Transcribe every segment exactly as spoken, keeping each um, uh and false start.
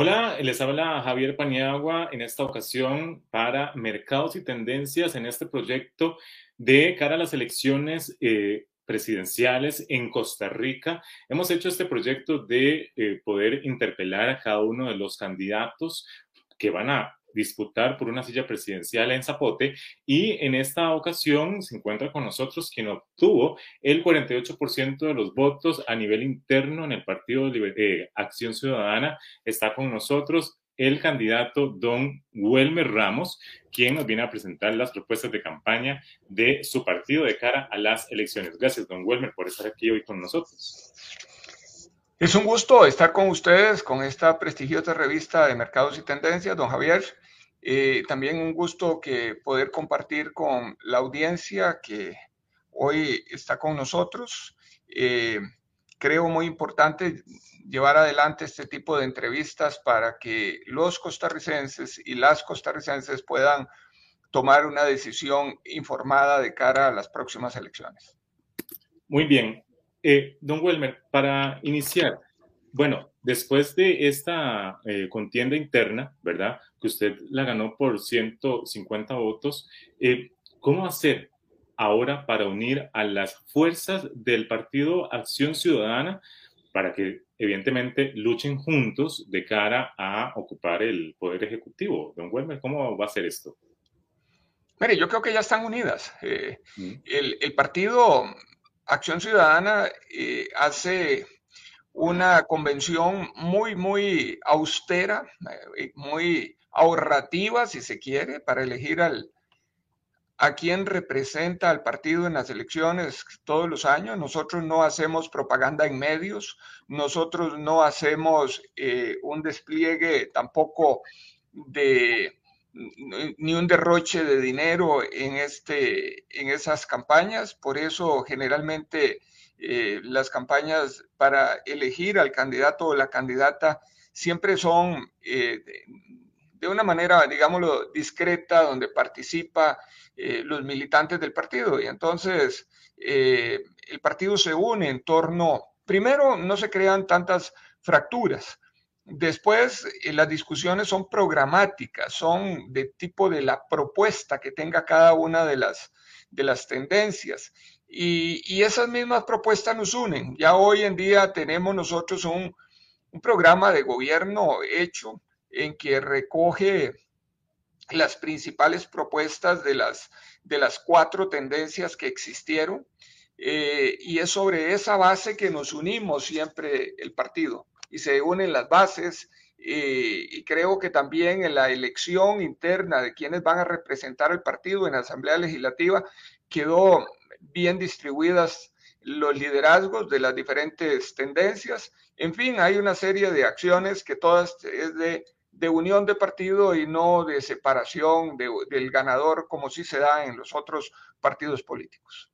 Hola, les habla Javier Paniagua en esta ocasión para Mercados y Tendencias en este proyecto de cara a las elecciones eh, presidenciales en Costa Rica. Hemos hecho este proyecto de eh, poder interpelar a cada uno de los candidatos que van a disputar por una silla presidencial en Zapote, y en esta ocasión se encuentra con nosotros quien obtuvo el cuarenta y ocho por ciento de los votos a nivel interno en el Partido de Acción Ciudadana. Está con nosotros el candidato don Welmer Ramos, quien nos viene a presentar las propuestas de campaña de su partido de cara a las elecciones. Gracias, don Welmer, por estar aquí hoy con nosotros. Es un gusto estar con ustedes, con esta prestigiosa revista de Mercados y Tendencias, don Javier. Eh, también un gusto que poder compartir con la audiencia que hoy está con nosotros. Eh, creo muy importante llevar adelante este tipo de entrevistas para que los costarricenses y las costarricenses puedan tomar una decisión informada de cara a las próximas elecciones. Muy bien. Eh, don Welmer, para iniciar, bueno, después de esta eh, contienda interna, ¿verdad?, que usted la ganó por ciento cincuenta votos, eh, ¿cómo hacer ahora para unir a las fuerzas del Partido Acción Ciudadana para que, evidentemente, luchen juntos de cara a ocupar el Poder Ejecutivo? Don Welmer, ¿cómo va a ser esto? Mire, yo creo que ya están unidas. Eh, ¿Mm? el, el partido Acción Ciudadana eh, hace una convención muy, muy austera, eh, muy ahorrativa, si se quiere, para elegir al, a quien representa al partido en las elecciones todos los años. Nosotros no hacemos propaganda en medios, nosotros no hacemos eh, un despliegue tampoco de ni un derroche de dinero en, este, en esas campañas. Por eso generalmente eh, las campañas para elegir al candidato o la candidata siempre son eh, de, de una manera, digámoslo, discreta, donde participa eh, los militantes del partido. Y entonces eh, el partido se une en torno, primero no se crean tantas fracturas. Después, eh, las discusiones son programáticas, son de tipo de la propuesta que tenga cada una de las, de las tendencias. Y, y esas mismas propuestas nos unen. Ya hoy en día tenemos nosotros un, un programa de gobierno hecho en que recoge las principales propuestas de las, de las cuatro tendencias que existieron. Eh, y es sobre esa base que nos unimos siempre el partido. Y se unen las bases, eh, y creo que también en la elección interna de quienes van a representar el partido en la Asamblea Legislativa quedó bien distribuidas los liderazgos de las diferentes tendencias. En fin, hay una serie de acciones que todas es de, de unión de partido y no de separación de, del ganador, como sí se da en los otros partidos políticos.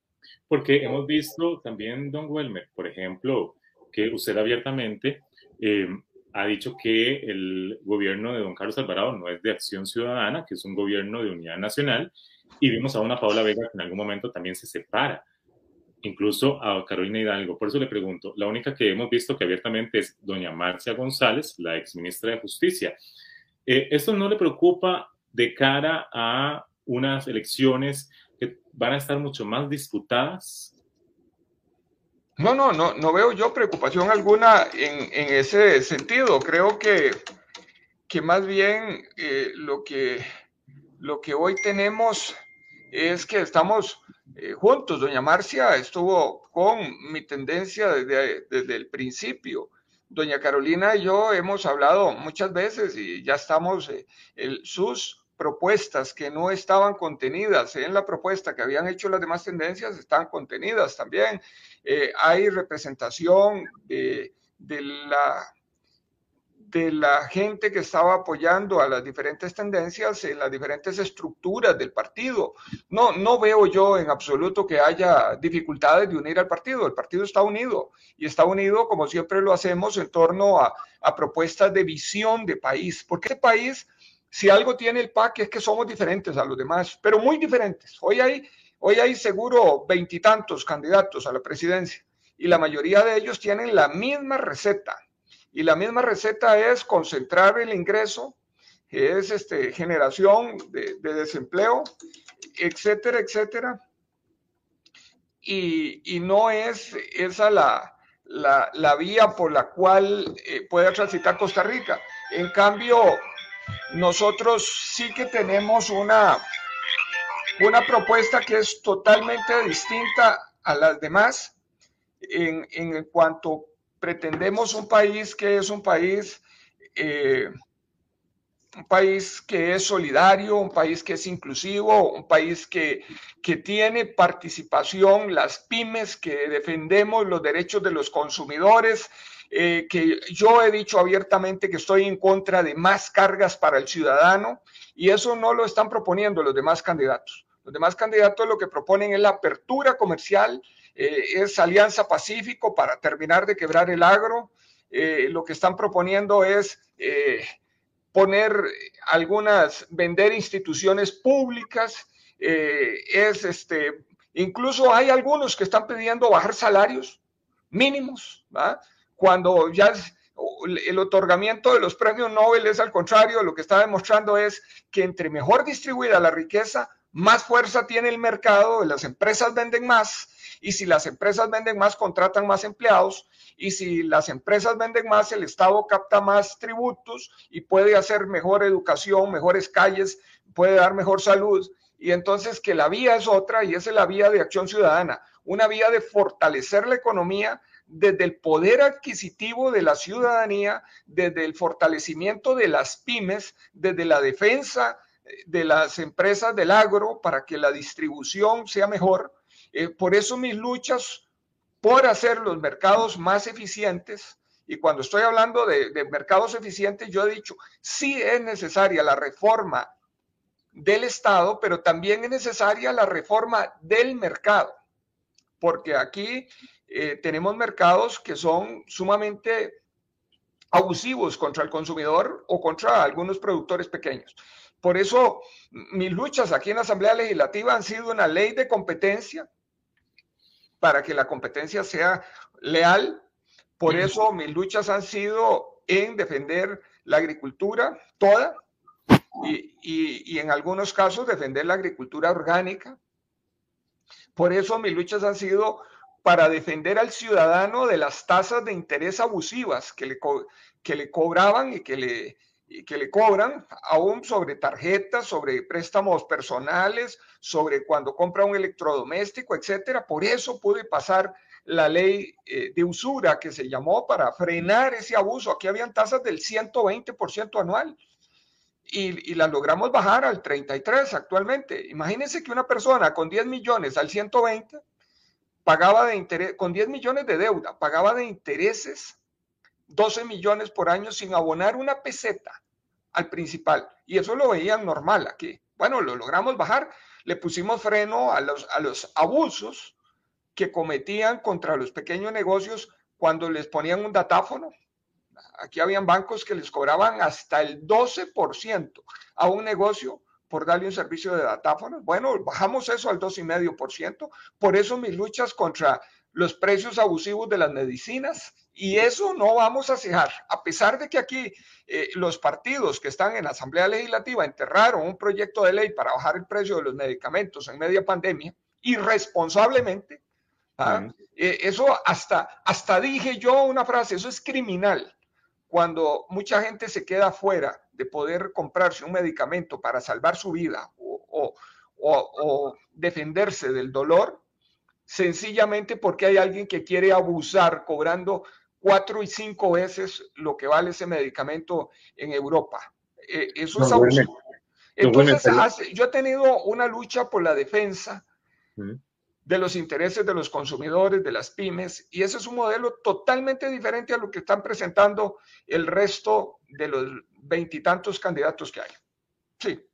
Porque hemos visto también, don Welmer, por ejemplo, que usted abiertamente Eh, ha dicho que el gobierno de don Carlos Alvarado no es de Acción Ciudadana, que es un gobierno de unidad nacional, y vimos a una Paola Vega que en algún momento también se separa, incluso a Carolina Hidalgo. Por eso le pregunto, la única que hemos visto que abiertamente es doña Marcia González, la exministra de Justicia. Eh, ¿Esto no le preocupa de cara a unas elecciones que van a estar mucho más disputadas? No, no, no, no veo yo preocupación alguna en, en ese sentido. Creo que, que más bien eh, lo, que, lo que hoy tenemos es que estamos eh, juntos. Doña Marcia estuvo con mi tendencia desde, desde el principio. Doña Carolina y yo hemos hablado muchas veces y ya estamos, eh, el, sus propuestas que no estaban contenidas en la propuesta que habían hecho las demás tendencias están contenidas también. Eh, hay representación de, de, la, de la gente que estaba apoyando a las diferentes tendencias en las diferentes estructuras del partido. No, no veo yo en absoluto que haya dificultades de unir al partido. El partido está unido y está unido, como siempre lo hacemos, en torno a, a propuestas de visión de país. Porque ese país, si algo tiene el P A C, es que somos diferentes a los demás, pero muy diferentes. Hoy hay, hoy hay seguro veintitantos candidatos a la presidencia y la mayoría de ellos tienen la misma receta. Y la misma receta es concentrar el ingreso, es este, generación de, de desempleo, etcétera, etcétera. Y, y no es esa la, la, la vía por la cual eh, puede transitar Costa Rica. En cambio, nosotros sí que tenemos una, una propuesta que es totalmente distinta a las demás en, en cuanto pretendemos un país que es un país, eh, un país que es solidario, un país que es inclusivo, un país que, que tiene participación, las pymes, que defendemos los derechos de los consumidores, eh, que yo he dicho abiertamente que estoy en contra de más cargas para el ciudadano, y eso no lo están proponiendo los demás candidatos. Los demás candidatos lo que proponen es la apertura comercial, eh, es Alianza Pacífico para terminar de quebrar el agro, eh, lo que están proponiendo es... Eh, poner algunas, vender instituciones públicas, eh, es este, incluso hay algunos que están pidiendo bajar salarios mínimos, ¿verdad? Cuando ya es, el otorgamiento de los premios Nobel es al contrario, lo que está demostrando es que entre mejor distribuida la riqueza, más fuerza tiene el mercado, las empresas venden más, y si las empresas venden más, contratan más empleados, y si las empresas venden más, el Estado capta más tributos y puede hacer mejor educación, mejores calles, puede dar mejor salud, y entonces que la vía es otra, y esa es la vía de Acción Ciudadana, una vía de fortalecer la economía desde el poder adquisitivo de la ciudadanía, desde el fortalecimiento de las pymes, desde la defensa de las empresas del agro para que la distribución sea mejor. Eh, por eso mis luchas por hacer los mercados más eficientes, y cuando estoy hablando de, de mercados eficientes, yo he dicho, sí es necesaria la reforma del Estado, pero también es necesaria la reforma del mercado, porque aquí eh, tenemos mercados que son sumamente abusivos contra el consumidor o contra algunos productores pequeños. Por eso mis luchas aquí en la Asamblea Legislativa han sido una ley de competencia, para que la competencia sea leal. Por eso mis luchas han sido en defender la agricultura toda y, y, y en algunos casos defender la agricultura orgánica. Por eso mis luchas han sido para defender al ciudadano de las tasas de interés abusivas que le, co que le cobraban y que le... que le cobran aún sobre tarjetas, sobre préstamos personales, sobre cuando compra un electrodoméstico, etcétera. Por eso pude pasar la ley de usura que se llamó para frenar ese abuso. Aquí habían tasas del ciento veinte por ciento anual y, y las logramos bajar al treinta y tres por ciento actualmente. Imagínense que una persona con diez millones al ciento veinte pagaba de interés, con diez millones de deuda, pagaba de intereses doce millones por año sin abonar una peseta al principal, y eso lo veían normal aquí. Bueno, lo logramos bajar, le pusimos freno a los, a los abusos que cometían contra los pequeños negocios cuando les ponían un datáfono. Aquí habían bancos que les cobraban hasta el doce por ciento a un negocio por darle un servicio de datáfono. Bueno, bajamos eso al dos coma cinco por ciento. Por eso mis luchas contra los precios abusivos de las medicinas, y eso no vamos a cejar, a pesar de que aquí eh, los partidos que están en la Asamblea Legislativa enterraron un proyecto de ley para bajar el precio de los medicamentos en media pandemia, irresponsablemente. ¿Ah? eh, eso hasta, hasta dije yo una frase, eso es criminal, cuando mucha gente se queda fuera de poder comprarse un medicamento para salvar su vida o, o, o, o defenderse del dolor, sencillamente porque hay alguien que quiere abusar cobrando cuatro y cinco veces lo que vale ese medicamento en Europa. Eh, eso no, es abuso. No, entonces, no, hace, yo he tenido una lucha por la defensa ¿Mm? de los intereses de los consumidores, de las pymes, y ese es un modelo totalmente diferente a lo que están presentando el resto de los veintitantos candidatos que hay. Sí.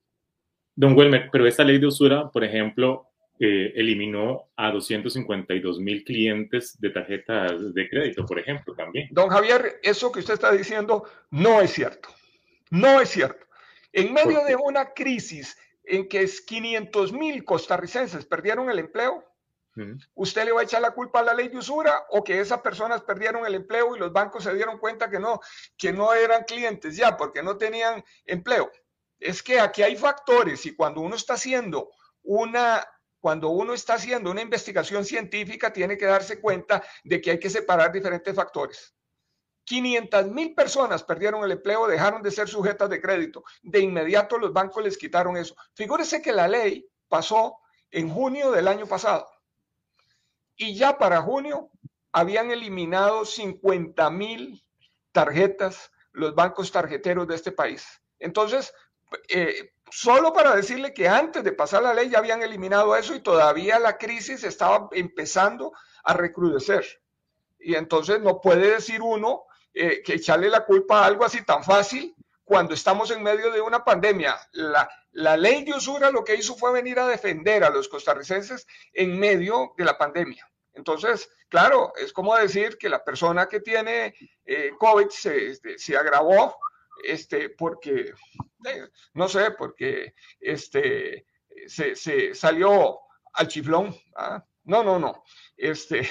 Don Welmer, pero esta ley de usura, por ejemplo, Eh, eliminó a doscientos cincuenta y dos mil clientes de tarjetas de crédito, por ejemplo, también. Don Javier, eso que usted está diciendo no es cierto. No es cierto. En medio de una crisis en que quinientos mil costarricenses perdieron el empleo, ¿Usted le va a echar la culpa a la ley de usura o que esas personas perdieron el empleo y los bancos se dieron cuenta que no, que no eran clientes ya porque no tenían empleo? Es que aquí hay factores, y cuando uno está haciendo una, cuando uno está haciendo una investigación científica tiene que darse cuenta de que hay que separar diferentes factores. quinientas mil personas perdieron el empleo, dejaron de ser sujetas de crédito. De inmediato los bancos les quitaron eso. Figúrese que la ley pasó en junio del año pasado y ya para junio habían eliminado cincuenta mil tarjetas los bancos tarjeteros de este país. Entonces, eh, solo para decirle que antes de pasar la ley ya habían eliminado eso y todavía la crisis estaba empezando a recrudecer. Y entonces no puede decir uno eh, que echarle la culpa a algo así tan fácil cuando estamos en medio de una pandemia. La, la ley de usura lo que hizo fue venir a defender a los costarricenses en medio de la pandemia. Entonces, claro, es como decir que la persona que tiene eh, COVID se, este, se agravó este, porque, eh, no sé, porque este, se, se salió al chiflón. ¿Ah? No, no, no. Este...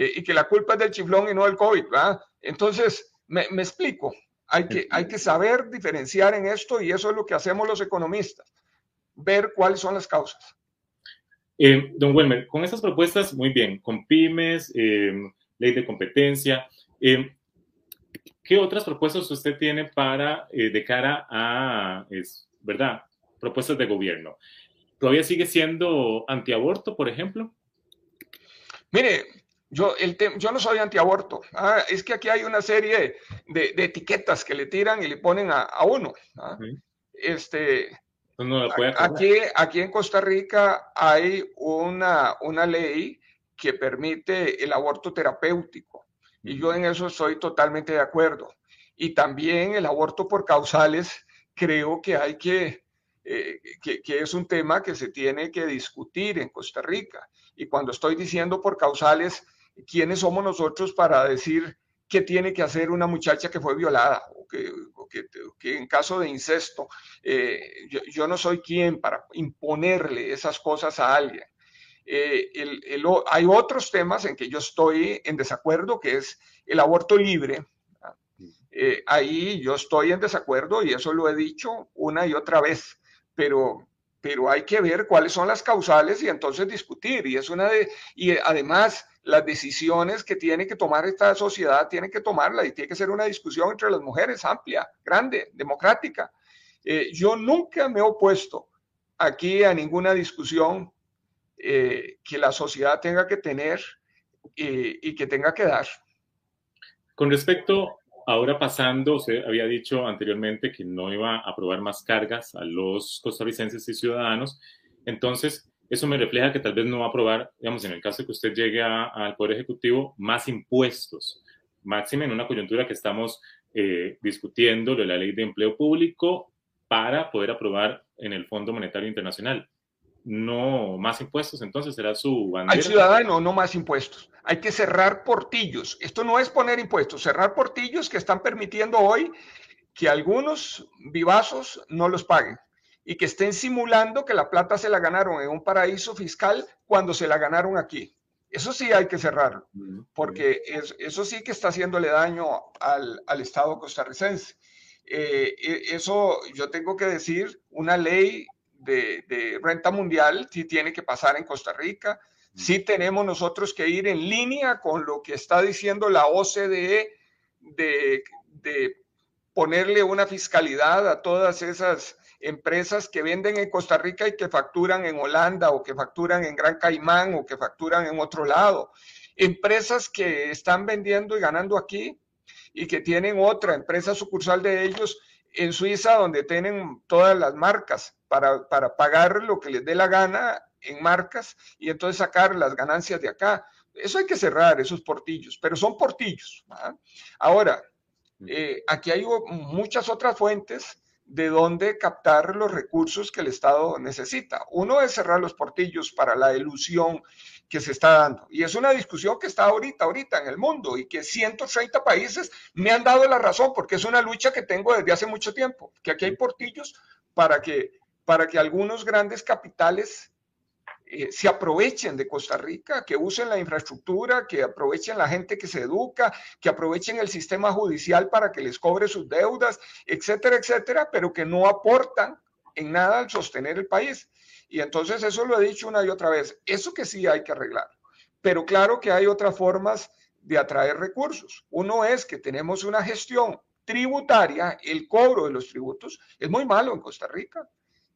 y que la culpa es del chiflón y no del COVID, ¿verdad? Entonces, me, me explico, hay que, hay que saber diferenciar en esto y eso es lo que hacemos los economistas, ver cuáles son las causas. Eh, don Welmer, con estas propuestas, muy bien, con pymes, eh, ley de competencia, eh, ¿qué otras propuestas usted tiene para, eh, de cara a, es, ¿verdad?, propuestas de gobierno? ¿Todavía sigue siendo antiaborto, por ejemplo? Mire, Yo, el yo no soy antiaborto. Ah, es que aquí hay una serie de, de etiquetas que le tiran y le ponen a, a uno. ¿Ah? Sí. Este, no lo puede acordar. Aquí, aquí en Costa Rica hay una, una ley que permite el aborto terapéutico. Y yo en eso estoy totalmente de acuerdo. Y también el aborto por causales, creo que hay que, eh, que, que es un tema que se tiene que discutir en Costa Rica. Y cuando estoy diciendo por causales, ¿quiénes somos nosotros para decir qué tiene que hacer una muchacha que fue violada o que, o que, o que en caso de incesto? Eh, yo, yo no soy quien para imponerle esas cosas a alguien. Eh, el, el, hay otros temas en que yo estoy en desacuerdo, que es el aborto libre. Eh, ahí yo estoy en desacuerdo y eso lo he dicho una y otra vez, pero... pero hay que ver cuáles son las causales y entonces discutir. Y es una de, y además las decisiones que tiene que tomar esta sociedad tienen que tomarla y tiene que ser una discusión entre las mujeres amplia, grande, democrática. Eh, yo nunca me he opuesto aquí a ninguna discusión eh, que la sociedad tenga que tener eh, y que tenga que dar. Con respecto, ahora pasando, usted había dicho anteriormente que no iba a aprobar más cargas a los costarricenses y ciudadanos, entonces eso me refleja que tal vez no va a aprobar, digamos, en el caso de que usted llegue al Poder Ejecutivo, más impuestos, máxime en una coyuntura que estamos eh, discutiendo de la ley de empleo público para poder aprobar en el Fondo Monetario Internacional. No más impuestos, entonces será su bandera. Al ciudadano no más impuestos. Hay que cerrar portillos. Esto no es poner impuestos, cerrar portillos que están permitiendo hoy que algunos vivazos no los paguen y que estén simulando que la plata se la ganaron en un paraíso fiscal cuando se la ganaron aquí. Eso sí hay que cerrarlo, porque es, eso sí que está haciéndole daño al, al Estado costarricense. Eh, eso yo tengo que decir, una ley De, de renta mundial sí tiene que pasar en Costa Rica, sí tenemos nosotros que ir en línea con lo que está diciendo la O C D E de, de ponerle una fiscalidad a todas esas empresas que venden en Costa Rica y que facturan en Holanda o que facturan en Gran Caimán o que facturan en otro lado, empresas que están vendiendo y ganando aquí y que tienen otra empresa sucursal de ellos en Suiza donde tienen todas las marcas para, para pagar lo que les dé la gana en marcas y entonces sacar las ganancias de acá. Eso hay que cerrar, esos portillos, pero son portillos, ¿verdad? Ahora, eh, aquí hay muchas otras fuentes de donde captar los recursos que el Estado necesita. Uno es cerrar los portillos para la elusión que se está dando. Y es una discusión que está ahorita, ahorita en el mundo y que ciento treinta países me han dado la razón porque es una lucha que tengo desde hace mucho tiempo, que aquí hay portillos para que, para que algunos grandes capitales eh, se aprovechen de Costa Rica, que usen la infraestructura, que aprovechen la gente que se educa, que aprovechen el sistema judicial para que les cobre sus deudas, etcétera, etcétera, pero que no aportan en nada al sostener el país. Y entonces eso lo he dicho una y otra vez, eso que sí hay que arreglar. Pero claro que hay otras formas de atraer recursos. Uno es que tenemos una gestión tributaria, el cobro de los tributos es muy malo en Costa Rica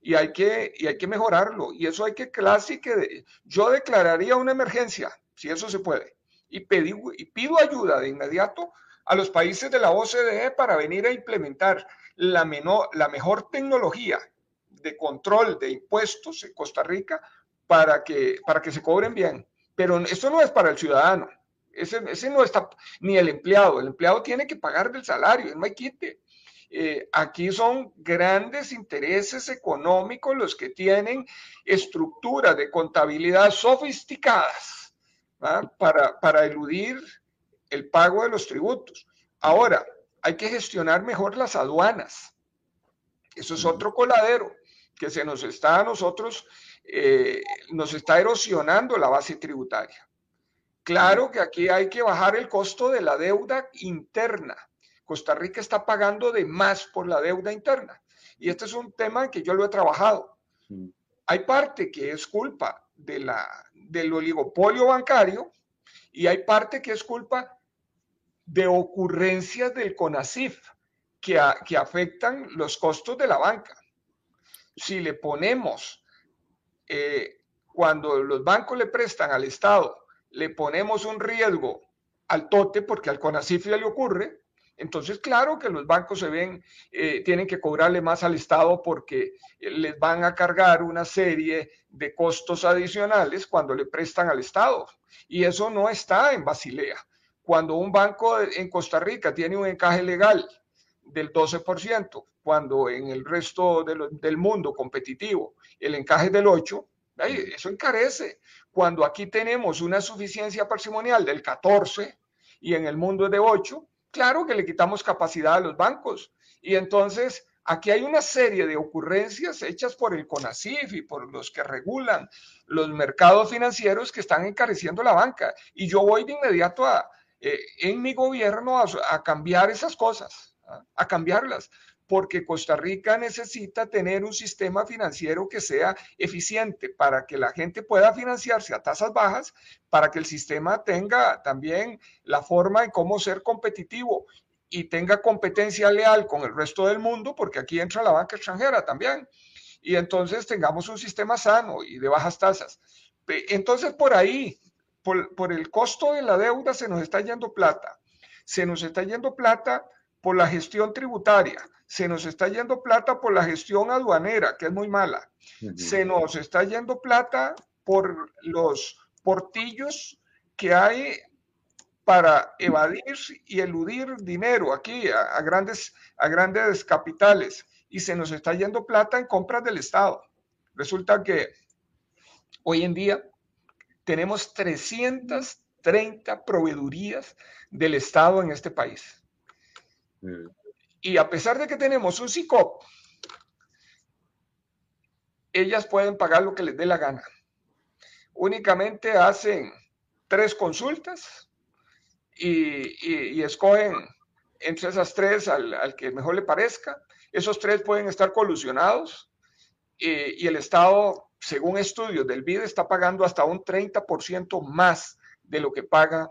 y hay que, y hay que mejorarlo. Y eso hay que casi que yo declararía una emergencia, si eso se puede, y, pedí, y pido ayuda de inmediato a los países de la O C D E para venir a implementar la, menor, la mejor tecnología de control de impuestos en Costa Rica para que, para que se cobren bien. Pero esto no es para el ciudadano, ese, ese no está, ni el empleado, el empleado tiene que pagar del salario, no hay quite. Eh, aquí son grandes intereses económicos los que tienen estructuras de contabilidad sofisticadas para, para eludir el pago de los tributos. Ahora, hay que gestionar mejor las aduanas, eso es otro coladero que se nos está a nosotros, eh, nos está erosionando la base tributaria. Claro que aquí hay que bajar el costo de la deuda interna. Costa Rica está pagando de más por la deuda interna. Y este es un tema que yo lo he trabajado. Hay parte que es culpa de la, del oligopolio bancario y hay parte que es culpa de ocurrencias del CONASIF que, a, que afectan los costos de la banca. Si le ponemos, eh, cuando los bancos le prestan al Estado, le ponemos un riesgo al tote porque al CONASIF ya le ocurre, entonces claro que los bancos se ven, eh, tienen que cobrarle más al Estado porque les van a cargar una serie de costos adicionales cuando le prestan al Estado. Y eso no está en Basilea. Cuando un banco en Costa Rica tiene un encaje legal del doce por ciento, cuando en el resto de lo, del mundo competitivo el encaje es del ocho por ciento, eso encarece. Cuando aquí tenemos una suficiencia patrimonial del catorce por ciento y en el mundo es de ocho por ciento, claro que le quitamos capacidad a los bancos. Y entonces aquí hay una serie de ocurrencias hechas por el CONASIF y por los que regulan los mercados financieros que están encareciendo la banca. Y yo voy de inmediato a, eh, en mi gobierno a, a cambiar esas cosas, a, a cambiarlas. Porque Costa Rica necesita tener un sistema financiero que sea eficiente para que la gente pueda financiarse a tasas bajas, para que el sistema tenga también la forma de cómo ser competitivo y tenga competencia leal con el resto del mundo, porque aquí entra la banca extranjera también. Y entonces tengamos un sistema sano y de bajas tasas. Entonces por ahí, por, por el costo de la deuda se nos está yendo plata. Se nos está yendo plata por la gestión tributaria. Se nos está yendo plata por la gestión aduanera, que es muy mala. Uh-huh. Se nos está yendo plata por los portillos que hay para evadir y eludir dinero aquí a, a, grandes, a grandes capitales. Y se nos está yendo plata en compras del Estado. Resulta que hoy en día tenemos trescientas treinta proveedurías del Estado en este país. Uh-huh. Y a pesar de que tenemos un SICOP, ellas pueden pagar lo que les dé la gana. Únicamente hacen tres consultas y, y, y escogen entre esas tres al, al que mejor le parezca. Esos tres pueden estar colusionados eh, y el Estado, según estudios del B I D, está pagando hasta un treinta por ciento más de lo que paga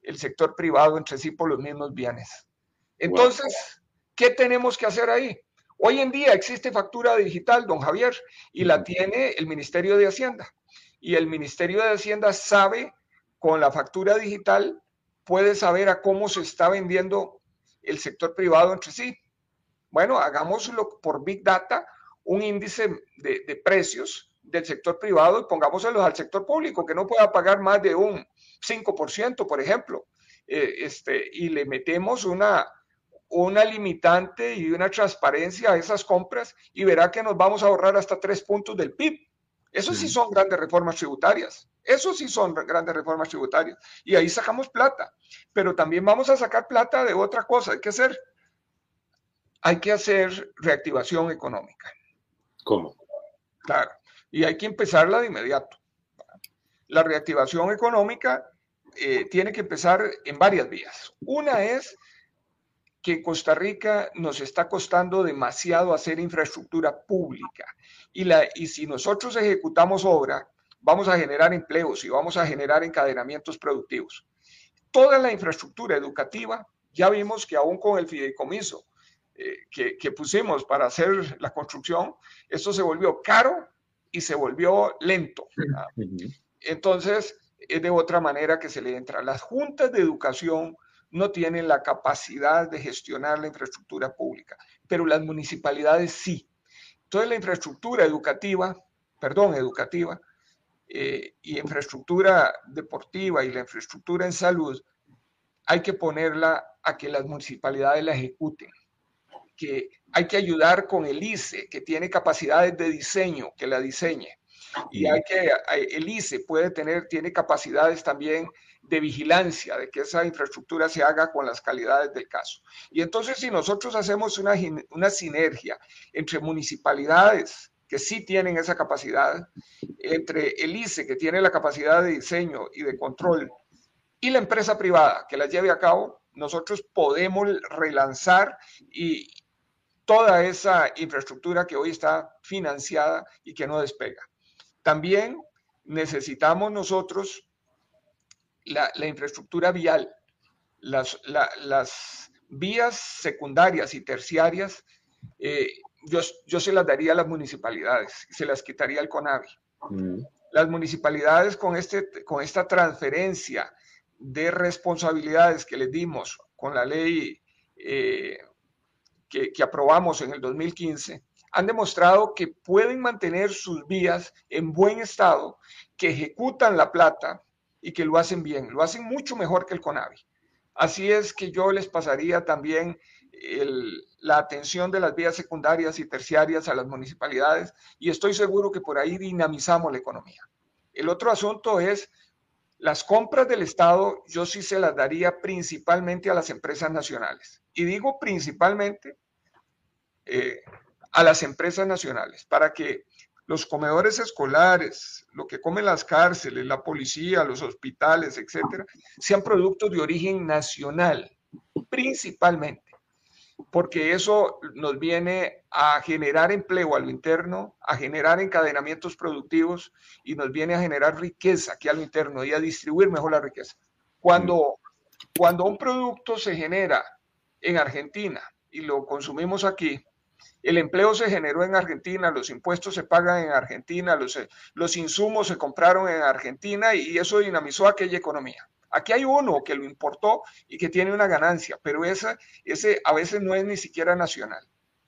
el sector privado entre sí por los mismos bienes. Entonces... Wow. ¿Qué tenemos que hacer ahí? Hoy en día existe factura digital, don Javier, y la tiene el Ministerio de Hacienda. Y el Ministerio de Hacienda sabe, con la factura digital, puede saber a cómo se está vendiendo el sector privado entre sí. Bueno, hagámoslo por Big Data, un índice de, de precios del sector privado y pongámoselos al sector público, que no pueda pagar más de un cinco por ciento, por ejemplo. Eh, este, y le metemos una... una limitante y una transparencia a esas compras y verá que nos vamos a ahorrar hasta tres puntos del P I B. Eso sí son grandes reformas tributarias. Eso sí son grandes reformas tributarias. Y ahí sacamos plata. Pero también vamos a sacar plata de otra cosa. Hay que hacer, hay que hacer reactivación económica. ¿Cómo? Claro. Y hay que empezarla de inmediato. la reactivación económica eh, tiene que empezar en varias vías. Una es que Costa Rica nos está costando demasiado hacer infraestructura pública y, la, y si nosotros ejecutamos obra, vamos a generar empleos y vamos a generar encadenamientos productivos. Toda la infraestructura educativa, ya vimos que aún con el fideicomiso eh, que, que pusimos para hacer la construcción, esto se volvió caro y se volvió lento, ¿verdad? Entonces, es de otra manera que se le entra. Las juntas de educación no tienen la capacidad de gestionar la infraestructura pública, pero las municipalidades sí. Entonces, la infraestructura educativa, perdón, educativa, Eh, y infraestructura deportiva y la infraestructura en salud, hay que ponerla a que las municipalidades la ejecuten, que hay que ayudar con el I C E, que tiene capacidades de diseño, que la diseñe, y hay que, el I C E puede tener, tiene capacidades también de vigilancia, de que esa infraestructura se haga con las calidades del caso. Y entonces si nosotros hacemos una, una sinergia entre municipalidades, que sí tienen esa capacidad, entre el I C E, que tiene la capacidad de diseño y de control, y la empresa privada que la lleve a cabo, nosotros podemos relanzar y toda esa infraestructura que hoy está financiada y que no despega. También necesitamos nosotros la, la infraestructura vial, las, la, las vías secundarias y terciarias, eh, Yo, yo se las daría a las municipalidades, se las quitaría al CONAVI. Mm. Las municipalidades con, este, con esta transferencia de responsabilidades que les dimos con la ley eh, que, que aprobamos en el dos mil quince, han demostrado que pueden mantener sus vías en buen estado, que ejecutan la plata y que lo hacen bien, lo hacen mucho mejor que el CONAVI. Así es que yo les pasaría también El, la atención de las vías secundarias y terciarias a las municipalidades, y estoy seguro que por ahí dinamizamos la economía. El otro asunto es las compras del Estado. Yo sí se las daría principalmente a las empresas nacionales, y digo principalmente eh, a las empresas nacionales, para que los comedores escolares, lo que comen las cárceles, la policía, los hospitales, etcétera, sean productos de origen nacional principalmente, porque eso nos viene a generar empleo a lo interno, a generar encadenamientos productivos y nos viene a generar riqueza aquí a lo interno y a distribuir mejor la riqueza. Cuando, cuando un producto se genera en Argentina y lo consumimos aquí, el empleo se generó en Argentina, los impuestos se pagan en Argentina, los, los insumos se compraron en Argentina y eso dinamizó aquella economía. Aquí hay uno que lo importó y que tiene una ganancia, pero esa, ese a veces no es ni siquiera nacional.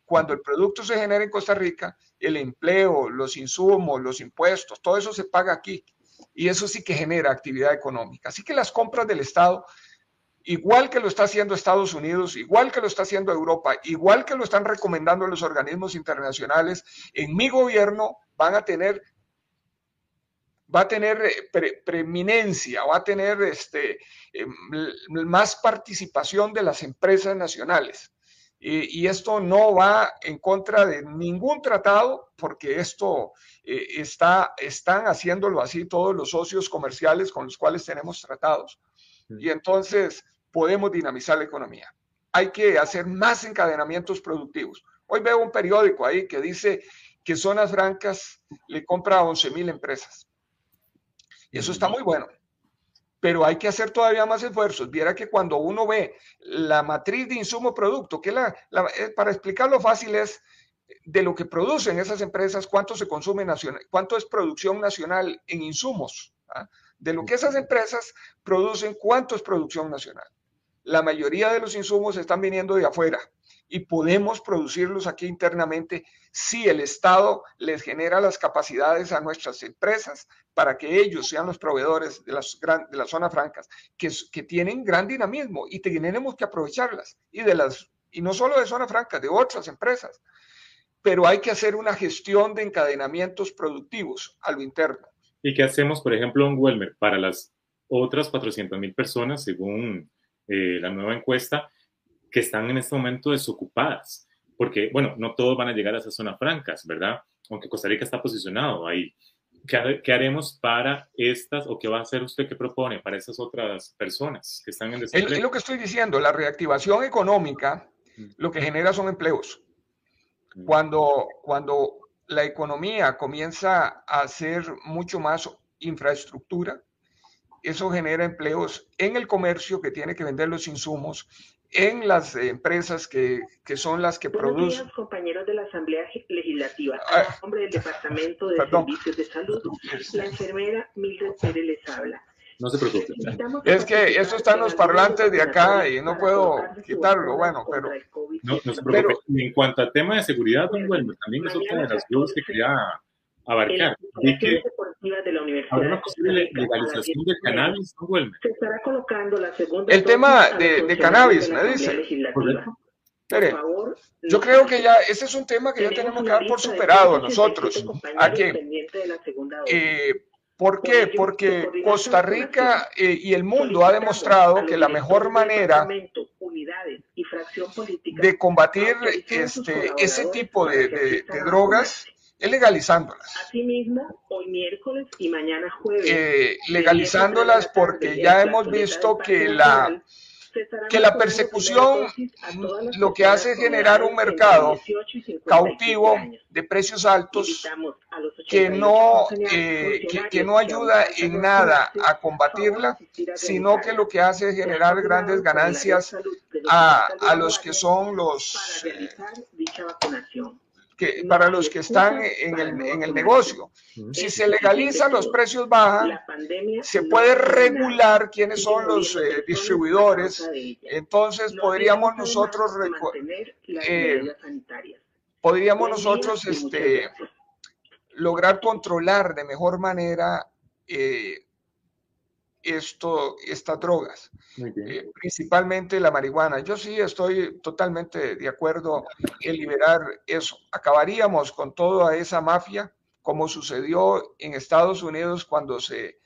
Cuando el producto se genera en Costa Rica, el empleo, los insumos, los impuestos, todo eso se paga aquí. Y eso sí que genera actividad económica. Así que las compras del Estado, igual que lo está haciendo Estados Unidos, igual que lo está haciendo Europa, igual que lo están recomendando los organismos internacionales, en mi gobierno van a tener... va a tener pre preeminencia, va a tener este, eh, más participación de las empresas nacionales. Y, y esto no va en contra de ningún tratado, porque esto eh, está, están haciéndolo así todos los socios comerciales con los cuales tenemos tratados. Y entonces podemos dinamizar la economía. Hay que hacer más encadenamientos productivos. Hoy veo un periódico ahí que dice que Zonas Francas le compra a once mil empresas. Y eso está muy bueno, pero hay que hacer todavía más esfuerzos. Viera que cuando uno ve la matriz de insumo-producto, que la, la, para explicarlo fácil es de lo que producen esas empresas, cuánto se consume nacional, cuánto es producción nacional en insumos, ¿ah? De lo que esas empresas producen, cuánto es producción nacional. La mayoría de los insumos están viniendo de afuera y podemos producirlos aquí internamente si el Estado les genera las capacidades a nuestras empresas para que ellos sean los proveedores de las, gran, de las zonas francas, que, que tienen gran dinamismo y tenemos que aprovecharlas, y, de las, y no solo de zonas francas, de otras empresas. Pero hay que hacer una gestión de encadenamientos productivos a lo interno. ¿Y qué hacemos, por ejemplo, en Welmer, para las otras cuatrocientas mil personas, según eh, la nueva encuesta, que están en este momento desocupadas? Porque, bueno, no todos van a llegar a esas zonas francas, ¿verdad? Aunque Costa Rica está posicionado ahí. ¿Qué haremos para estas, o qué va a hacer usted, que propone para esas otras personas que están en desempleo? Es lo que estoy diciendo, la reactivación económica lo que genera son empleos. Cuando, cuando la economía comienza a ser mucho más infraestructura, eso genera empleos en el comercio que tiene que vender los insumos, en las empresas que, que son las que Buenos producen. Días, compañeros de la Asamblea Legislativa. A nombre del Departamento de Perdón. Servicios de Salud, la enfermera Mildred Pérez les habla. No se preocupen. Es que eso está en los parlantes de acá y no puedo quitarlo, bueno, pero... No, no se preocupen. Pero, en cuanto al tema de seguridad, don Welmer, también es otra de las cosas que quería abarcar. Y que de la Universidad una posible legalización del cannabis, don Welmer. Se estará colocando la segunda... El tema de, de cannabis, me dice. Correcto. Espere, yo creo que ya ese es un tema que ya tenemos que dar por superado nosotros. Aquí. Eh... ¿Por qué? Porque Costa Rica eh, y el mundo ha demostrado que la mejor manera de combatir este, ese tipo de, de, de drogas es legalizándolas. Asimismo, hoy miércoles y mañana jueves. Legalizándolas, porque ya hemos visto que la... que la persecución lo que hace es generar un mercado cautivo de precios altos que no, eh, que, que no ayuda en nada a combatirla, sino que lo que hace es generar grandes ganancias a, a los que son los... Eh, Que para los que están en el, en el negocio. Si se legalizan, los precios bajan, se puede regular quiénes son los eh, distribuidores, entonces podríamos nosotros eh, podríamos nosotros este, lograr controlar de mejor manera eh, esto, estas drogas, eh, principalmente la marihuana. Yo sí estoy totalmente de acuerdo en liberar eso. Acabaríamos con toda esa mafia, como sucedió en Estados Unidos cuando se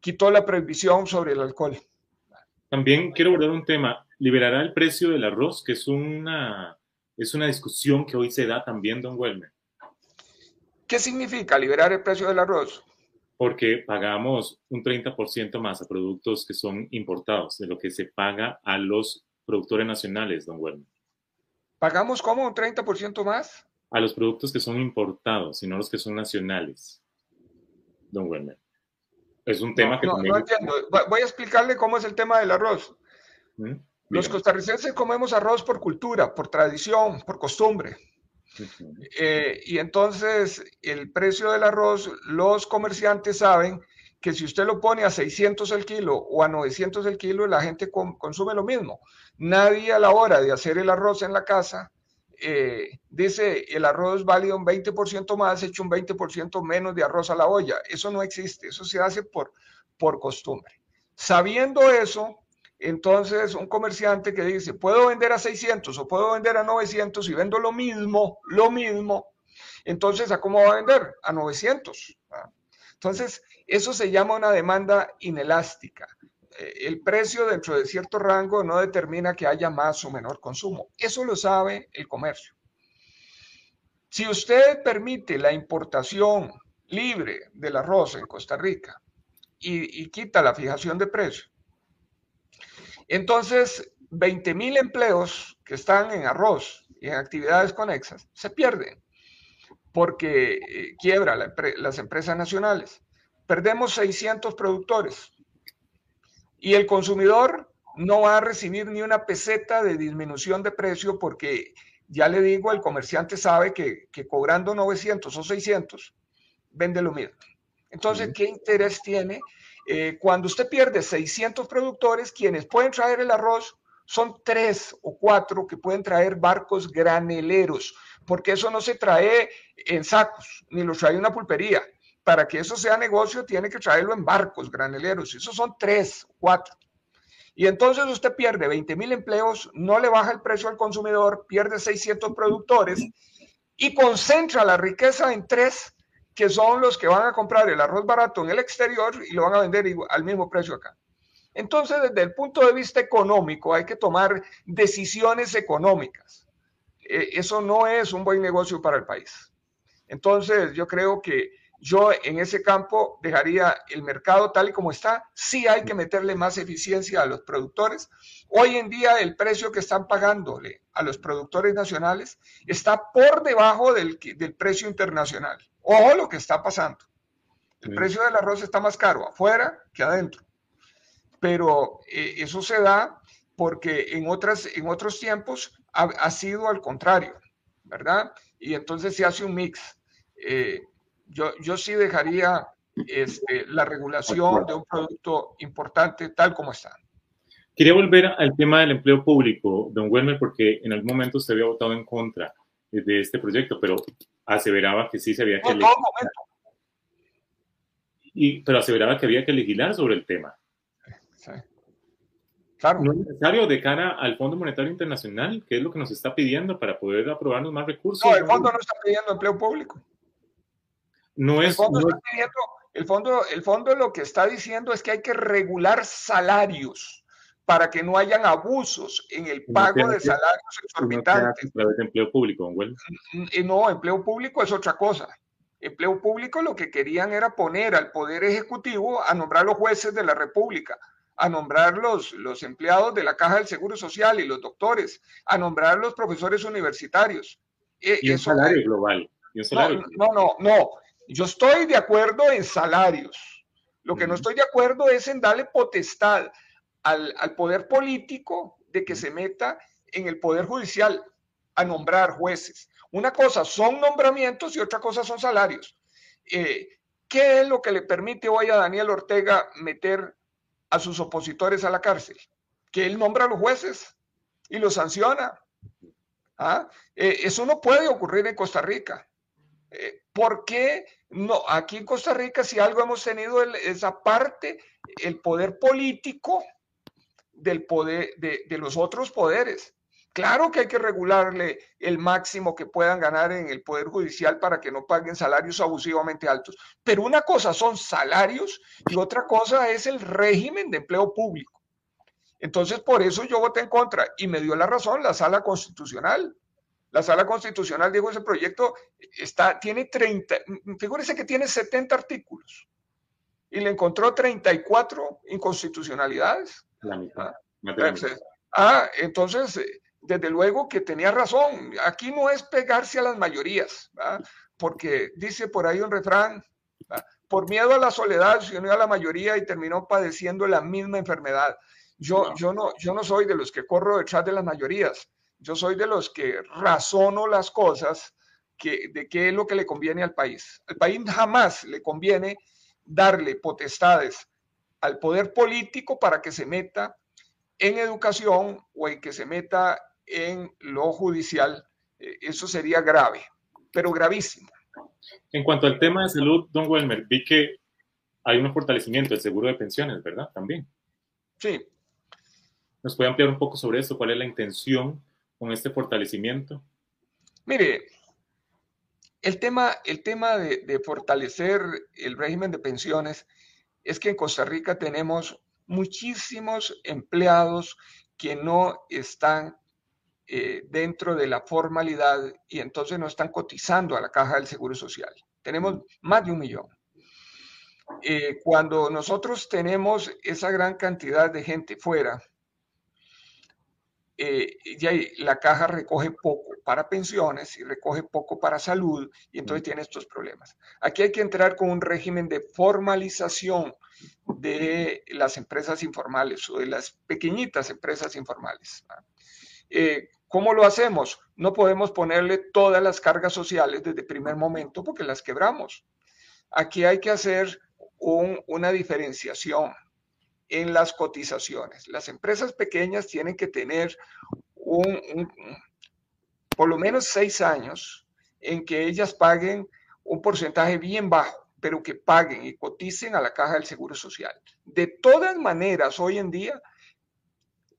quitó la prohibición sobre el alcohol. También quiero abordar un tema. ¿Liberará el precio del arroz? Que es una, es una discusión que hoy se da también, don Welmer. ¿Qué significa liberar el precio del arroz? Porque pagamos un treinta por ciento más a productos que son importados de lo que se paga a los productores nacionales, don Welmer. ¿Pagamos como un treinta por ciento más? A los productos que son importados, sino los que son nacionales, don Welmer. Es un tema no, que... No, también... no entiendo. Voy a explicarle cómo es el tema del arroz. ¿Mm? Los costarricenses comemos arroz por cultura, por tradición, por costumbre. Eh, y entonces el precio del arroz, los comerciantes saben que si usted lo pone a seiscientos el kilo o a novecientos el kilo, la gente consume lo mismo. Nadie a la hora de hacer el arroz en la casa eh, dice el arroz vale un veinte por ciento más, hecho un veinte por ciento menos de arroz a la olla. Eso no existe, eso se hace por, por costumbre. Sabiendo eso, entonces, un comerciante que dice, puedo vender a seiscientos o puedo vender a novecientos y vendo lo mismo, lo mismo, entonces, ¿a cómo va a vender? A novecientos. Entonces, eso se llama una demanda inelástica. El precio dentro de cierto rango no determina que haya más o menor consumo. Eso lo sabe el comercio. Si usted permite la importación libre del arroz en Costa Rica y, y quita la fijación de precios, entonces, veinte mil empleos que están en arroz y en actividades conexas se pierden porque eh, quiebra la, las empresas nacionales. Perdemos seiscientos productores y el consumidor no va a recibir ni una peseta de disminución de precio porque, ya le digo, el comerciante sabe que, que cobrando novecientos o seiscientos vende lo mismo. Entonces, ¿qué interés tiene? Eh, cuando usted pierde seiscientos productores, quienes pueden traer el arroz son tres o cuatro que pueden traer barcos graneleros, porque eso no se trae en sacos, ni lo trae una pulpería. Para que eso sea negocio, tiene que traerlo en barcos graneleros. Esos son tres o cuatro. Y entonces usted pierde veinte mil empleos, no le baja el precio al consumidor, pierde seiscientos productores y concentra la riqueza en tres, que son los que van a comprar el arroz barato en el exterior y lo van a vender igual, al mismo precio acá. Entonces, desde el punto de vista económico, hay que tomar decisiones económicas. Eh, eso no es un buen negocio para el país. Entonces, yo creo que Yo en ese campo dejaría el mercado tal y como está. Sí hay que meterle más eficiencia a los productores. Hoy en día el precio que están pagándole a los productores nacionales está por debajo del, del precio internacional. Ojo lo que está pasando. El sí. precio del arroz está más caro afuera que adentro. Pero eh, eso se da porque en, otras, en otros tiempos ha, ha sido al contrario, ¿verdad? Y entonces se hace un mix. Eh, Yo, yo sí dejaría este, la regulación de un producto importante tal como está. Quería volver al tema del empleo público, don Welmer, porque en algún momento usted había votado en contra de este proyecto, pero aseveraba que sí se había que legislar. No, todo momento. Y, pero aseveraba que había que legislar sobre el tema. Sí. Claro. ¿No es necesario de cara al Fondo Monetario Internacional, que es lo que nos está pidiendo para poder aprobarnos más recursos? No, el fondo no está pidiendo empleo público. No es, el, fondo no... está pidiendo, el, fondo, el fondo lo que está diciendo es que hay que regular salarios para que no hayan abusos en el pago no de salarios exorbitantes. No, a través de empleo público, ¿no? No, empleo público es otra cosa. Empleo público lo que querían era poner al Poder Ejecutivo a nombrar los jueces de la República, a nombrar los, los empleados de la Caja del Seguro Social y los doctores, a nombrar los profesores universitarios. Y un salario global. ¿Y un salario? No, no, no. no. Yo estoy de acuerdo en salarios. Lo que no estoy de acuerdo es en darle potestad al, al poder político de que se meta en el poder judicial a nombrar jueces. Una cosa son nombramientos y otra cosa son salarios. Eh, ¿Qué es lo que le permite hoy a Daniel Ortega meter a sus opositores a la cárcel? Que él nombra a los jueces y los sanciona. ¿Ah? Eh, eso no puede ocurrir en Costa Rica. Eh, ¿Por qué no? Aquí en Costa Rica, si algo hemos tenido el, esa parte, el poder político del poder, de, de los otros poderes. Claro que hay que regularle el máximo que puedan ganar en el Poder Judicial para que no paguen salarios abusivamente altos. Pero una cosa son salarios y otra cosa es el régimen de empleo público. Entonces, por eso yo voté en contra y me dio la razón la Sala Constitucional. La Sala Constitucional dijo ese proyecto está, tiene treinta, figúrese que tiene setenta artículos y le encontró treinta y cuatro inconstitucionalidades. La mitad. La entonces, ah, entonces, desde luego que tenía razón. Aquí no es pegarse a las mayorías, ¿verdad? Porque dice por ahí un refrán, ¿verdad? Por miedo a la soledad se unió a la mayoría y terminó padeciendo la misma enfermedad. Yo no, yo no, yo no soy de los que corro detrás de las mayorías. Yo soy de los que razono las cosas, que, de qué es lo que le conviene al país. Al país jamás le conviene darle potestades al poder político para que se meta en educación o en que se meta en lo judicial. Eso sería grave, pero gravísimo. En cuanto al tema de salud, don Welmer, vi que hay un fortalecimiento del seguro de pensiones, ¿verdad? También. Sí. ¿Nos puede ampliar un poco sobre eso? ¿Cuál es la intención con este fortalecimiento? Mire, el tema, el tema de, de fortalecer el régimen de pensiones es que en Costa Rica tenemos muchísimos empleados que no están eh, dentro de la formalidad y entonces no están cotizando a la Caja del Seguro Social. Tenemos más de un millón. Eh, cuando nosotros tenemos esa gran cantidad de gente fuera, Eh, y ahí la caja recoge poco para pensiones y recoge poco para salud y entonces tiene estos problemas. Aquí hay que entrar con un régimen de formalización de las empresas informales o de las pequeñitas empresas informales. Eh, ¿Cómo lo hacemos? No podemos ponerle todas las cargas sociales desde el primer momento porque las quebramos. Aquí hay que hacer un, una diferenciación en las cotizaciones. Las empresas pequeñas tienen que tener un, un, por lo menos seis años en que ellas paguen un porcentaje bien bajo, pero que paguen y coticen a la Caja del Seguro Social. De todas maneras, hoy en día,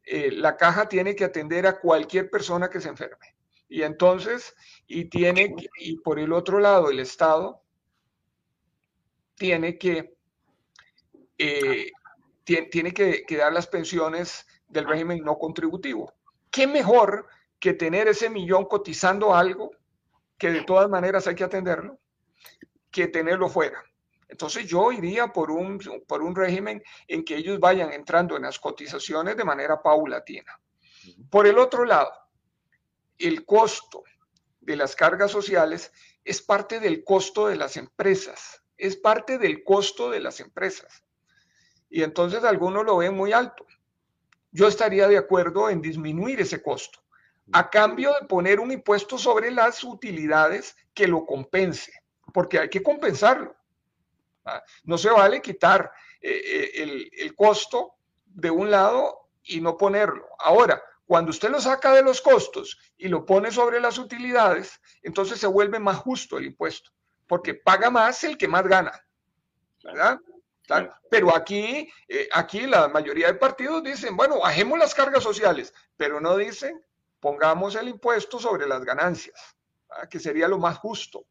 eh, la Caja tiene que atender a cualquier persona que se enferme. Y entonces, y tiene, y por el otro lado, el Estado tiene que eh, tiene que, que dar las pensiones del régimen no contributivo. ¿Qué mejor que tener ese millón cotizando algo que de todas maneras hay que atenderlo? que tenerlo fuera. Entonces yo iría por un, por un régimen en que ellos vayan entrando en las cotizaciones de manera paulatina. Por el otro lado, el costo de las cargas sociales es parte del costo de las empresas, es parte del costo de las empresas. Y entonces algunos lo ven muy alto. Yo estaría de acuerdo en disminuir ese costo, a cambio de poner un impuesto sobre las utilidades que lo compense, porque hay que compensarlo. No se vale quitar eh, el, el costo de un lado y no ponerlo. Ahora, cuando usted lo saca de los costos y lo pone sobre las utilidades, entonces se vuelve más justo el impuesto, porque paga más el que más gana, ¿verdad? Claro. Pero aquí, eh, aquí la mayoría de partidos dicen, bueno, bajemos las cargas sociales, pero no dicen, pongamos el impuesto sobre las ganancias, ¿verdad? Que sería lo más justo.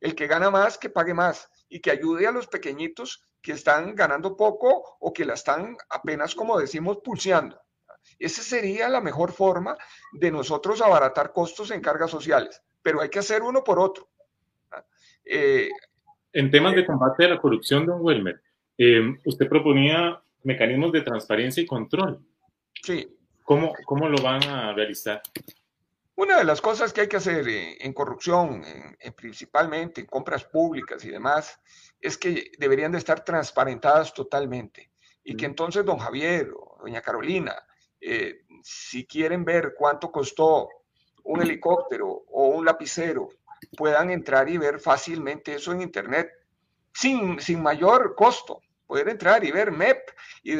El que gana más, que pague más y que ayude a los pequeñitos que están ganando poco o que la están apenas, como decimos, pulseando. Esa sería la mejor forma de nosotros abaratar costos en cargas sociales, pero hay que hacer uno por otro. Eh, en temas de combate a la corrupción, don Welmer, eh, usted proponía mecanismos de transparencia y control. Sí. ¿Cómo, cómo lo van a realizar? Una de las cosas que hay que hacer en corrupción, en, en principalmente en compras públicas y demás, es que deberían de estar transparentadas totalmente. Y que entonces don Javier o doña Carolina, eh, si quieren ver cuánto costó un helicóptero o un lapicero, puedan entrar y ver fácilmente eso en internet, sin, sin mayor costo. Poder entrar y ver M E P y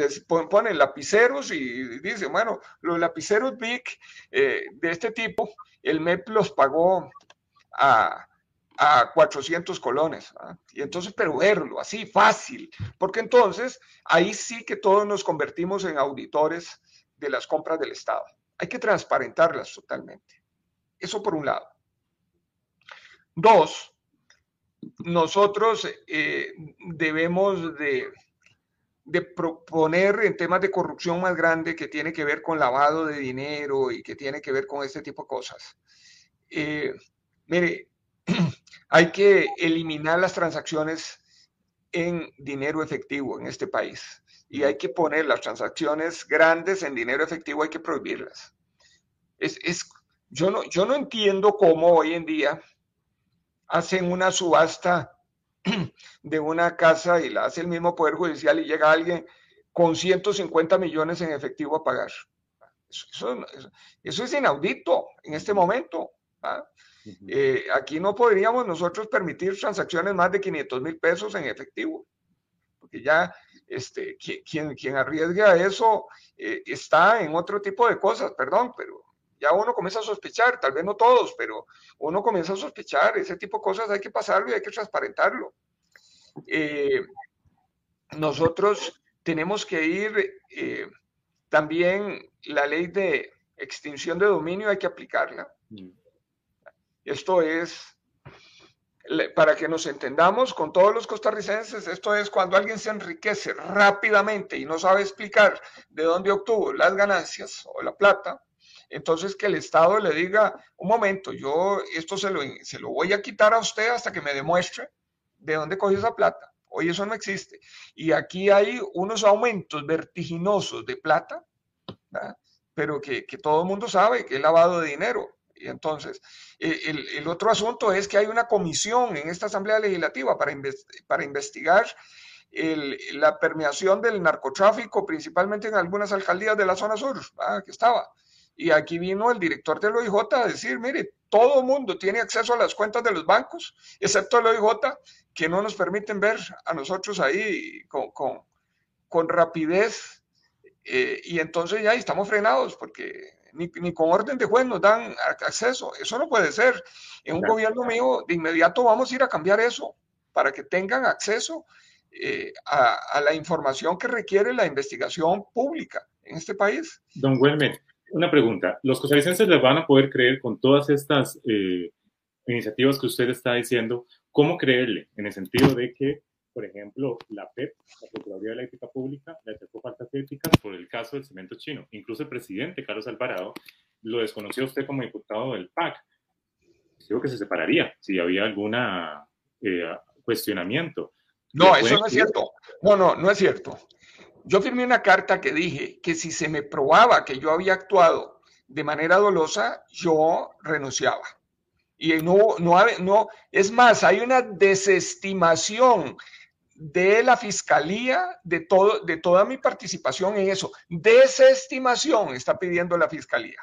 ponen lapiceros y dicen, bueno, los lapiceros B I D eh, de este tipo, el M E P los pagó a, a cuatrocientos colones. ¿Ah? Y entonces, pero verlo así, fácil, porque entonces ahí sí que todos nos convertimos en auditores de las compras del Estado. Hay que transparentarlas totalmente. Eso por un lado. Dos, nosotros eh, debemos de, de proponer en temas de corrupción más grande que tiene que ver con lavado de dinero y que tiene que ver con este tipo de cosas. Eh, mire, hay que eliminar las transacciones en dinero efectivo en este país y hay que poner las transacciones grandes en dinero efectivo, hay que prohibirlas. Es, es, yo no, yo no entiendo cómo hoy en día hacen una subasta de una casa y la hace el mismo Poder Judicial y llega alguien con ciento cincuenta millones en efectivo a pagar. Eso, eso, eso es inaudito en este momento. Eh, aquí no podríamos nosotros permitir transacciones más de quinientos mil pesos en efectivo, porque ya este, quien, quien arriesga eso eh, está en otro tipo de cosas, perdón, pero ya uno comienza a sospechar, tal vez no todos, pero uno comienza a sospechar, ese tipo de cosas hay que pasarlo y hay que transparentarlo. Eh, nosotros tenemos que ir, eh, también la ley de extinción de dominio hay que aplicarla. Esto es, para que nos entendamos con todos los costarricenses, esto es cuando alguien se enriquece rápidamente y no sabe explicar de dónde obtuvo las ganancias o la plata, entonces que el Estado le diga, un momento, yo esto se lo, se lo voy a quitar a usted hasta que me demuestre de dónde cogió esa plata. Hoy eso no existe. Y aquí hay unos aumentos vertiginosos de plata, ¿verdad? Pero que, que todo el mundo sabe que es lavado de dinero. Y entonces, el, el otro asunto es que hay una comisión en esta Asamblea Legislativa para, inves, para investigar el, la permeación del narcotráfico, principalmente en algunas alcaldías de la zona sur, ¿verdad? Que estaba. Y aquí vino el director del O I J a decir, mire, todo el mundo tiene acceso a las cuentas de los bancos, excepto el O I J, que no nos permiten ver a nosotros ahí con, con, con rapidez. Eh, y entonces ya estamos frenados porque ni, ni con orden de juez nos dan acceso. Eso no puede ser. En un claro. gobierno mío, de inmediato vamos a ir a cambiar eso para que tengan acceso eh, a, a la información que requiere la investigación pública en este país. Don Welmer, una pregunta. ¿Los costarricenses les van a poder creer con todas estas eh, iniciativas que usted está diciendo? ¿Cómo creerle? En el sentido de que, por ejemplo, la P E P, la Procuraduría de la Ética Pública, la atacó faltas éticas por el caso del cemento chino. Incluso el presidente, Carlos Alvarado, lo desconoció a usted como diputado del P A C. Digo que se separaría si había alguna eh, cuestionamiento. No, eso no es cierto. No, no, no es cierto. Yo firmé una carta que dije que si se me probaba que yo había actuado de manera dolosa, yo renunciaba. Y no, no, no, es más, hay una desestimación de la fiscalía de todo, de toda mi participación en eso. Desestimación está pidiendo la fiscalía.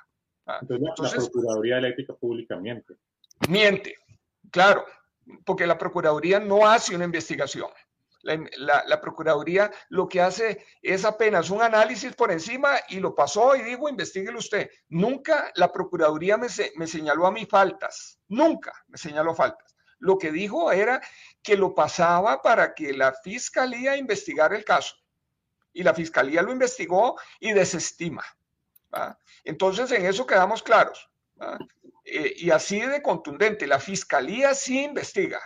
Entonces, Entonces la Procuraduría de la Ética Pública miente. Miente, claro, porque la Procuraduría no hace una investigación. La, la, la Procuraduría lo que hace es apenas un análisis por encima y lo pasó y digo, investíguelo usted. Nunca la Procuraduría me, me señaló a mí faltas, nunca me señaló faltas. Lo que dijo era que lo pasaba para que la Fiscalía investigara el caso y la Fiscalía lo investigó y desestima. ¿Va? Entonces en eso quedamos claros. ¿Va? Eh, y así de contundente, la Fiscalía sí investiga.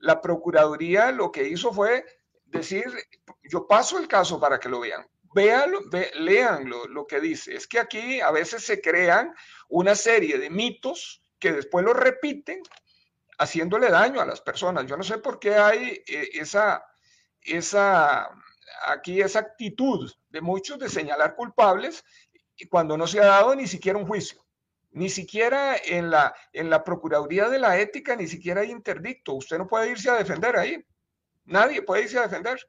La Procuraduría lo que hizo fue decir, yo paso el caso para que lo vean. Véanlo, ve, leanlo, lo que dice. Es que aquí a veces se crean una serie de mitos que después los repiten haciéndole daño a las personas. Yo no sé por qué hay esa, esa, aquí esa actitud de muchos de señalar culpables cuando no se ha dado ni siquiera un juicio. Ni siquiera en la, en la Procuraduría de la Ética, ni siquiera hay interdicto. Usted no puede irse a defender ahí. Nadie puede irse a defender.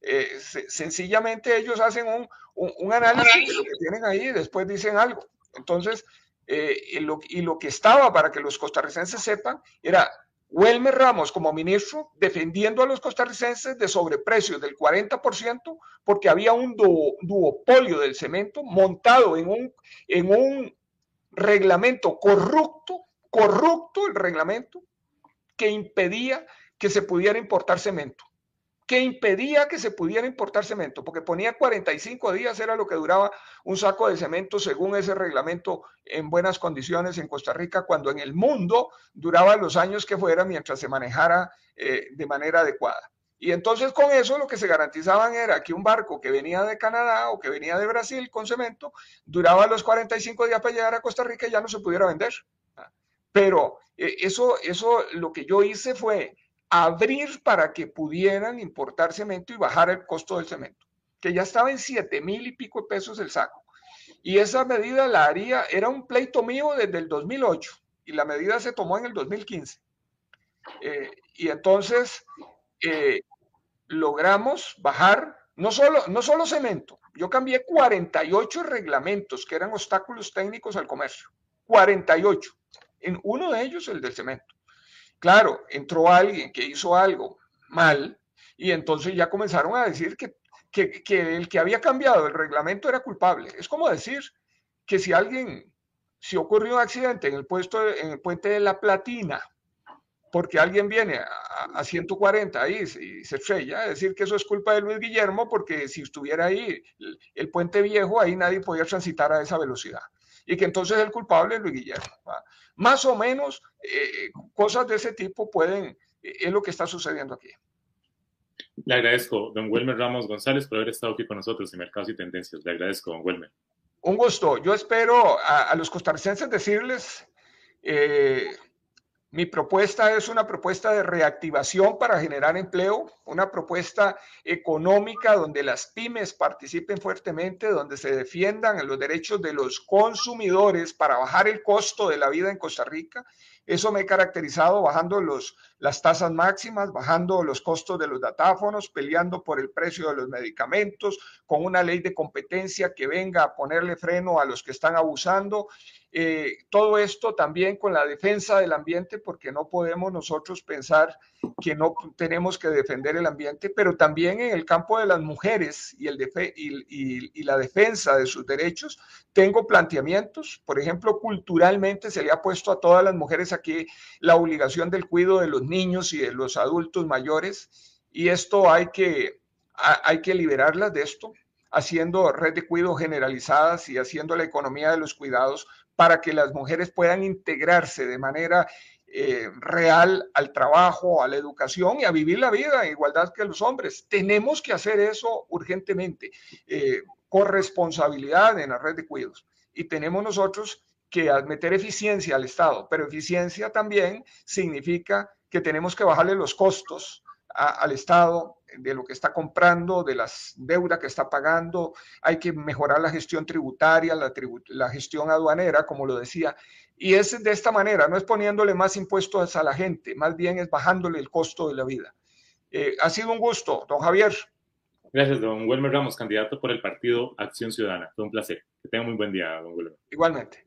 Eh, se, sencillamente ellos hacen un, un, un análisis de lo que tienen ahí y después dicen algo. Entonces, eh, y, lo, y lo que estaba para que los costarricenses sepan era Welmer Ramos como ministro defendiendo a los costarricenses de sobreprecios del cuarenta por ciento porque había un du, duopolio del cemento montado en un... En un reglamento corrupto, corrupto el reglamento, que impedía que se pudiera importar cemento, que impedía que se pudiera importar cemento, porque ponía cuarenta y cinco días, era lo que duraba un saco de cemento según ese reglamento en buenas condiciones en Costa Rica, cuando en el mundo duraba los años que fuera mientras se manejara eh, de manera adecuada. Y entonces con eso lo que se garantizaban era que un barco que venía de Canadá o que venía de Brasil con cemento duraba los cuarenta y cinco días para llegar a Costa Rica y ya no se pudiera vender. Pero eso, eso lo que yo hice fue abrir para que pudieran importar cemento y bajar el costo del cemento, que ya estaba en siete mil y pico de pesos el saco. Y esa medida la haría, era un pleito mío desde el dos mil ocho y la medida se tomó en el dos mil quince. Eh, y entonces... Eh, logramos bajar no solo, no solo cemento, yo cambié cuarenta y ocho reglamentos que eran obstáculos técnicos al comercio, cuarenta y ocho, en uno de ellos el del cemento. Claro, entró alguien que hizo algo mal y entonces ya comenzaron a decir que, que, que el que había cambiado el reglamento era culpable. Es como decir que si alguien, si ocurrió un accidente en el, puesto, en el puente de La Platina, porque alguien viene a ciento cuarenta ahí y se estrella, es decir que eso es culpa de Luis Guillermo, porque si estuviera ahí el, el puente viejo, ahí nadie podía transitar a esa velocidad, y que entonces el culpable es Luis Guillermo. ¿Va? Más o menos eh, cosas de ese tipo pueden, eh, es lo que está sucediendo aquí. Le agradezco, don Welmer Ramos González, por haber estado aquí con nosotros en Mercados y Tendencias. Le agradezco, don Welmer. Un gusto. Yo espero a, a los costarricenses decirles... Eh, Mi propuesta es una propuesta de reactivación para generar empleo, una propuesta económica donde las pymes participen fuertemente, donde se defiendan los derechos de los consumidores para bajar el costo de la vida en Costa Rica. Eso me he caracterizado bajando los, las tasas máximas, bajando los costos de los datáfonos, peleando por el precio de los medicamentos, con una ley de competencia que venga a ponerle freno a los que están abusando. Eh, todo esto también con la defensa del ambiente, porque no podemos nosotros pensar que no tenemos que defender el ambiente, pero también en el campo de las mujeres y, el defe y, y, y la defensa de sus derechos, tengo planteamientos. Por ejemplo, culturalmente se le ha puesto a todas las mujeres aquí la obligación del cuidado de los niños y de los adultos mayores, y esto hay que, hay que liberarlas de esto, haciendo red de cuidado generalizadas y haciendo la economía de los cuidados para que las mujeres puedan integrarse de manera eh, real al trabajo, a la educación y a vivir la vida en igualdad que los hombres. Tenemos que hacer eso urgentemente, eh, con responsabilidad en la red de cuidados, y tenemos nosotros que meter eficiencia al Estado, pero eficiencia también significa que tenemos que bajarle los costos a, al Estado de lo que está comprando, de las deudas que está pagando. Hay que mejorar la gestión tributaria, la, tribut la gestión aduanera, como lo decía. Y es de esta manera, no es poniéndole más impuestos a la gente, más bien es bajándole el costo de la vida. Eh, ha sido un gusto, don Javier. Gracias, don Welmer Ramos, candidato por el Partido Acción Ciudadana. Fue un placer. Que tenga muy buen día, don Welmer. Igualmente.